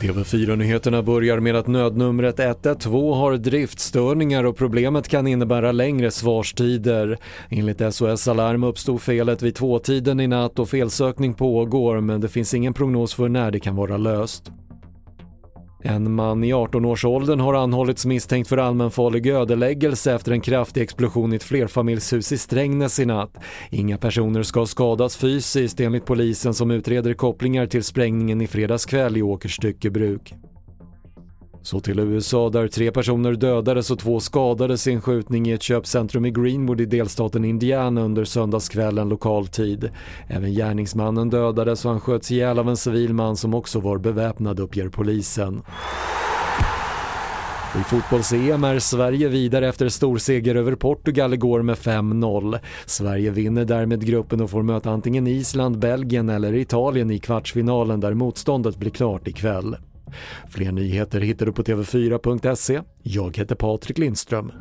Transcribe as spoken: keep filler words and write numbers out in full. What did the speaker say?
T V fyra-nyheterna börjar med att nödnumret ett ett två har driftstörningar och problemet kan innebära längre svarstider. Enligt S O S Alarm uppstod felet vid tvåtiden i natt och felsökning pågår, men det finns ingen prognos för när det kan vara löst. En man i arton-årsåldern har anhållits misstänkt för allmänfarlig ödeläggelse efter en kraftig explosion i ett flerfamiljshus i Strängnäs i natt. Inga personer ska skadas fysiskt enligt polisen som utreder kopplingar till sprängningen i fredagskväll i Åkerstycke bruk. Så till U S A där tre personer dödades och två skadades i en skjutning i ett köpcentrum i Greenwood i delstaten Indiana under söndagskvällen lokal tid. Även gärningsmannen dödades och han sköts ihjäl av en civil man som också var beväpnad, uppger polisen. I fotbolls-E M är Sverige vidare efter storseger över Portugal igår med fem noll. Sverige vinner därmed gruppen och får möta antingen Island, Belgien eller Italien i kvartsfinalen där motståndet blir klart ikväll. Fler nyheter hittar du på T V fyra punkt se. Jag heter Patrick Lindström.